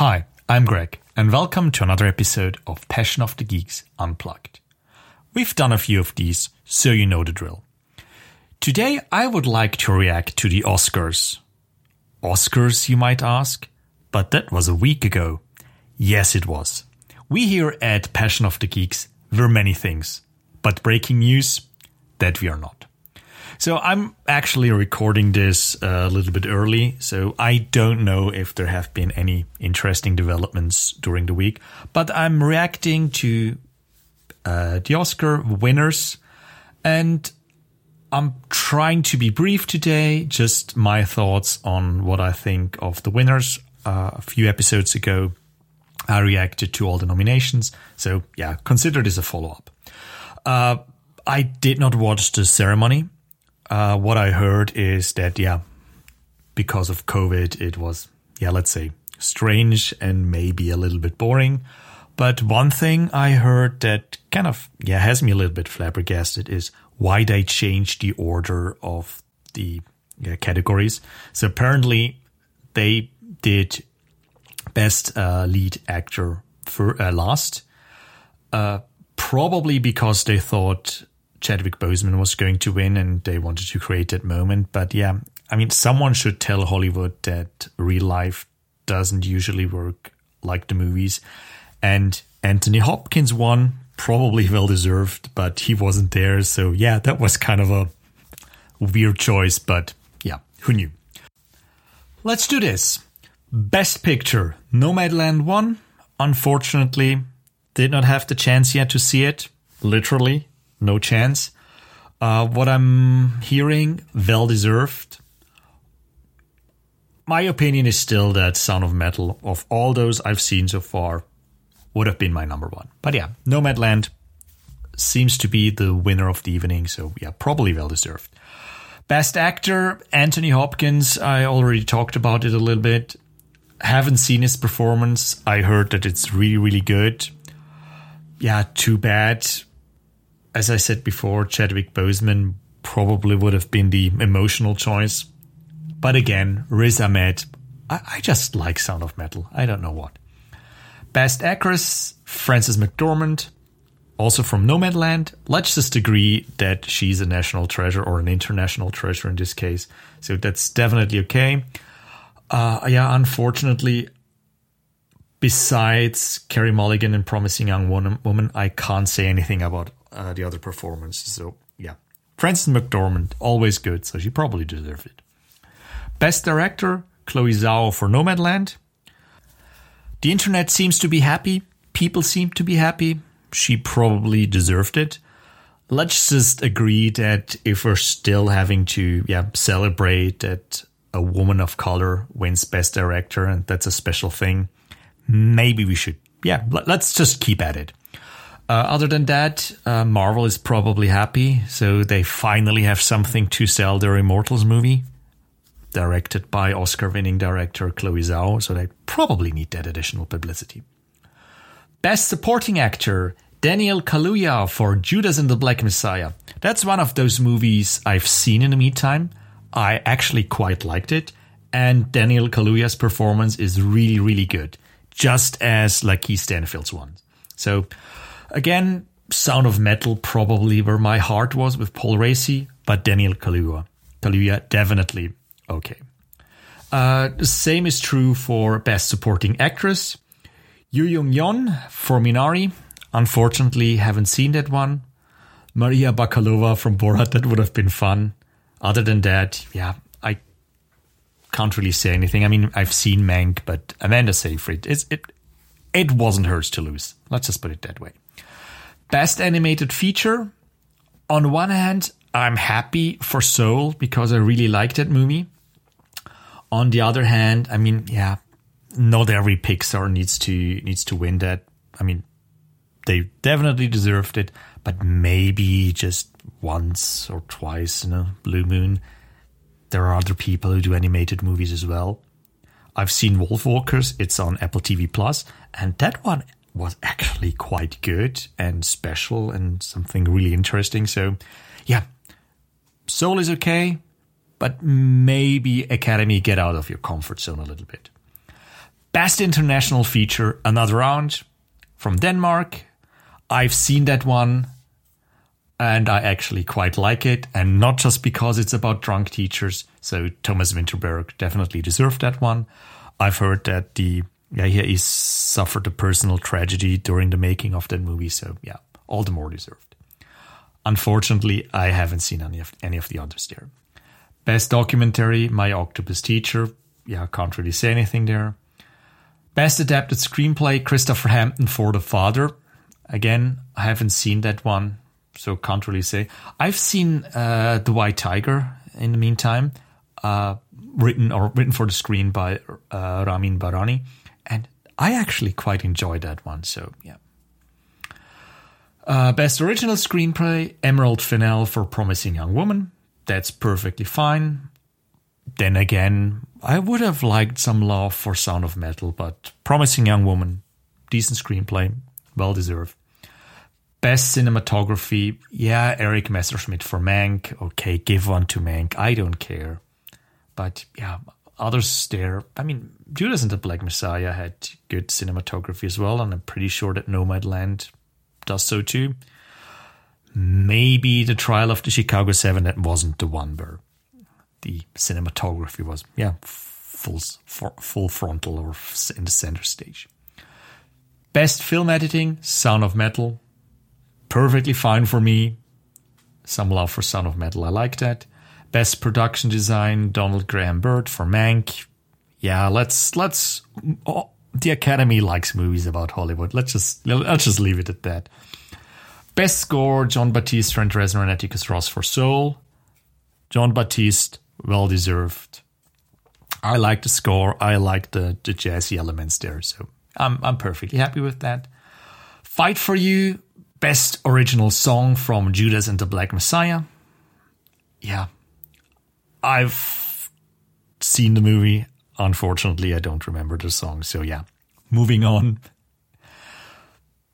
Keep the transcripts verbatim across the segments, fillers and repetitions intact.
Hi, I'm Greg, and welcome to another episode of Passion of the Geeks Unplugged. We've done a few of these, so you know the drill. Today, I would like to react to the Oscars. Oscars, you might ask? But that was a week ago. Yes, it was. We here at Passion of the Geeks were many things, but breaking news, that we are not. So I'm actually recording this a little bit early, so I don't know if there have been any interesting developments during the week, but I'm reacting to uh, the Oscar winners, and I'm trying to be brief today, just my thoughts on what I think of the winners. Uh, a few episodes ago, I reacted to all the nominations, so yeah, consider this a follow-up. Uh, I did not watch the ceremony. Uh, what I heard is that, yeah, because of COVID, it was, yeah, let's say, strange and maybe a little bit boring. But one thing I heard that kind of, yeah, has me a little bit flabbergasted is why they changed the order of the yeah, categories. So apparently they did Best uh, Lead Actor for, uh, last, uh, probably because they thought Chadwick Boseman was going to win and they wanted to create that moment. But yeah, I mean, someone should tell Hollywood that real life doesn't usually work like the movies. And Anthony Hopkins won, probably well deserved, but he wasn't there. So yeah, that was kind of a weird choice, but yeah, who knew? Let's do this. Best Picture, Nomadland won. Unfortunately, did not have the chance yet to see it, literally. No chance. Uh, what I'm hearing, well deserved. My opinion is still that Sound of Metal, of all those I've seen so far, would have been my number one. But yeah, Nomadland seems to be the winner of the evening, so yeah, probably well deserved. Best Actor, Anthony Hopkins. I already talked about it a little bit. Haven't seen his performance. I heard that it's really, really good. Yeah, too bad. As I said before, Chadwick Boseman probably would have been the emotional choice. But again, Riz Ahmed, I, I just like Sound of Metal. I don't know what. Best Actress, Frances McDormand, also from Nomadland. Let's just agree that she's a national treasure or an international treasure in this case. So that's definitely okay. Uh, yeah, unfortunately, besides Carey Mulligan and Promising Young Woman, I can't say anything about Uh, the other performance. So yeah, Frances McDormand, always good, so she probably deserved it. Best Director, Chloe Zhao for Nomadland. The internet seems to be happy. People seem to be happy. She probably deserved it. Let's just agree that if we're still having to yeah celebrate that a woman of color wins Best Director and that's a special thing, maybe we should yeah let's just keep at it. Uh, other than that, uh, Marvel is probably happy, so they finally have something to sell their Immortals movie, directed by Oscar-winning director Chloe Zhao, so they probably need that additional publicity. Best Supporting Actor, Daniel Kaluuya for Judas and the Black Messiah. That's one of those movies I've seen in the meantime. I actually quite liked it, and Daniel Kaluuya's performance is really, really good, just as Lakeith Stanfield's one. So again, Sound of Metal probably where my heart was with Paul Racey, but Daniel Kaluuya, Kaluuya definitely okay. Uh, the same is true for Best Supporting Actress. Yu Jung Yoon for Minari. Unfortunately, haven't seen that one. Maria Bakalova from Borat, that would have been fun. Other than that, yeah, I can't really say anything. I mean, I've seen Mank, but Amanda Seyfried, it's, it, it wasn't hers to lose. Let's just put it that way. Best Animated Feature. On one hand, I'm happy for Soul because I really liked that movie. On the other hand, I mean, yeah, not every Pixar needs to needs to win that. I mean, they definitely deserved it, but maybe just once or twice in a blue moon. There are other people who do animated movies as well. I've seen Wolfwalkers. It's on Apple T V Plus, and that one was actually quite good and special and something really interesting. So yeah, Soul is okay, but maybe Academy, get out of your comfort zone a little bit. Best International Feature, Another Round from Denmark. I've seen that one and I actually quite like it. And not just because it's about drunk teachers. So Thomas Winterberg definitely deserved that one. I've heard that the yeah, he suffered a personal tragedy during the making of that movie. So yeah, all the more deserved. Unfortunately, I haven't seen any of, any of the others there. Best Documentary, My Octopus Teacher. Yeah, I can't really say anything there. Best Adapted Screenplay, Christopher Hampton for The Father. Again, I haven't seen that one, so can't really say. I've seen uh, The White Tiger in the meantime, uh, written or written for the screen by uh, Ramin Barani. And I actually quite enjoyed that one, so yeah. Uh, Best Original Screenplay, Emerald Fennell for Promising Young Woman. That's perfectly fine. Then again, I would have liked some love for Sound of Metal, but Promising Young Woman, decent screenplay, well deserved. Best Cinematography, yeah, Eric Messerschmidt for Mank. Okay, give one to Mank, I don't care. But yeah, others there. I mean, Judas and the Black Messiah had good cinematography as well, and I'm pretty sure that Nomadland does so too. Maybe The Trial of the Chicago seven, that wasn't the one where the cinematography was, yeah, full full frontal or in the center stage. Best Film Editing, Sound of Metal. Perfectly fine for me. Some love for Sound of Metal, I like that. Best Production Design, Donald Graham Bird for Mank. Yeah, let's, let's, oh, the Academy likes movies about Hollywood. Let's just, let's just leave it at that. Best Score, John Batiste, Trent Reznor and Atticus Ross for Soul. John Batiste, well deserved. I like the score. I like the, the jazzy elements there. So I'm I'm perfectly happy with that. Fight for You, Best Original Song from Judas and the Black Messiah. Yeah. I've seen the movie. Unfortunately, I don't remember the song. So yeah, moving on.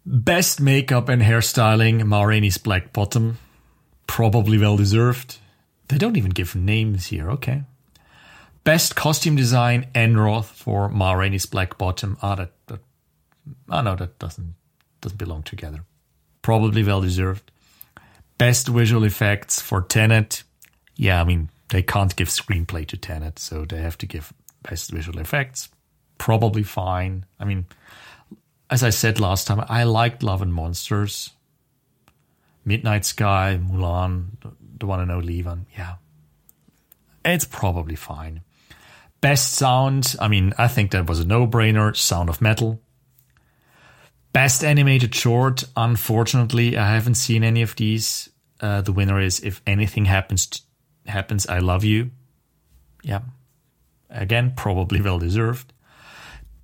Best Makeup and Hairstyling, Ma Rainey's Black Bottom. Probably well deserved. They don't even give names here, okay. Best Costume Design, Enroth for Ma Rainey's Black Bottom. Ah, that, that, ah no, that doesn't, doesn't belong together. Probably well-deserved. Best Visual Effects for Tenet. Yeah, I mean, they can't give screenplay to Tenet, so they have to give Best Visual Effects. Probably fine. I mean, as I said last time, I liked Love and Monsters. Midnight Sky, Mulan, the one and only one, yeah. It's probably fine. Best Sound, I mean, I think that was a no-brainer, Sound of Metal. Best Animated Short, unfortunately, I haven't seen any of these. Uh, the winner is If Anything Happens, to, happens, I Love You. Yeah. Again, probably well-deserved.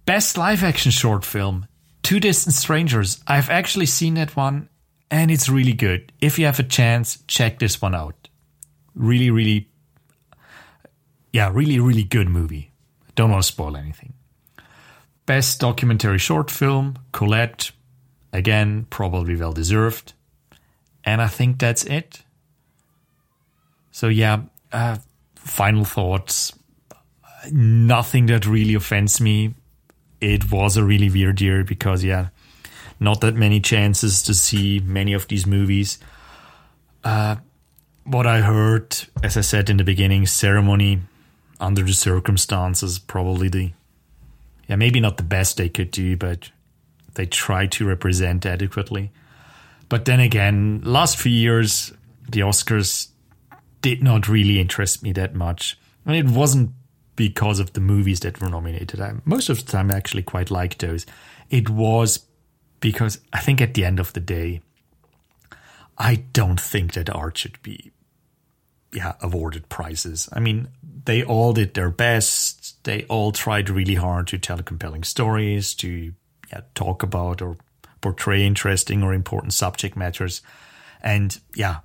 Best Live-Action Short Film, Two Distant Strangers. I've actually seen that one. And it's really good. If you have a chance, check this one out. Really, really, yeah, really, really good movie. Don't want to spoil anything. Best Documentary Short Film, Colette. Again, probably well deserved. And I think that's it. So yeah, uh, final thoughts. Nothing that really offends me. It was a really weird year because, yeah, not that many chances to see many of these movies. Uh, what I heard, as I said in the beginning, Ceremony, Under the Circumstances, probably the, yeah, maybe not the best they could do, but they tried to represent adequately. But then again, last few years, the Oscars did not really interest me that much. And it wasn't because of the movies that were nominated. I, most of the time, I actually quite liked those. It was because I think at the end of the day, I don't think that art should be yeah, awarded prizes. I mean, they all did their best. They all tried really hard to tell compelling stories, to yeah, talk about or portray interesting or important subject matters. And yeah,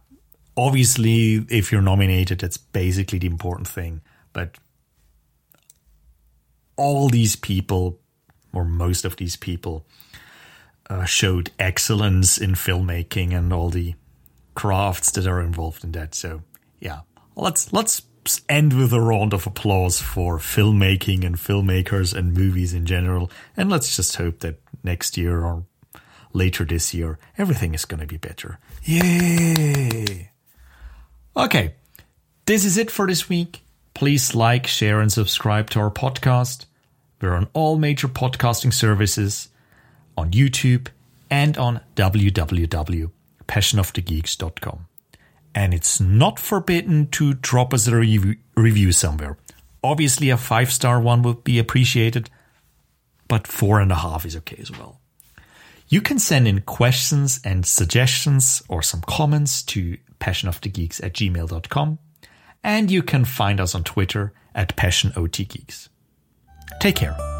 obviously, if you're nominated, that's basically the important thing. But all these people, or most of these people, Uh, showed excellence in filmmaking and all the crafts that are involved in that. So yeah, let's let's end with a round of applause for filmmaking and filmmakers and movies in general. And let's just hope that next year or later this year, everything is going to be better. Yay! Okay, this is it for this week. Please like, share, and subscribe to our podcast. We're on all major podcasting services, on YouTube, and on w w w dot passion of the geeks dot com. And it's not forbidden to drop us a review, review somewhere. Obviously, a five-star one would be appreciated, but four and a half is okay as well. You can send in questions and suggestions or some comments to passion of the geeks at gmail dot com. And you can find us on Twitter at passion o t geeks. Take care.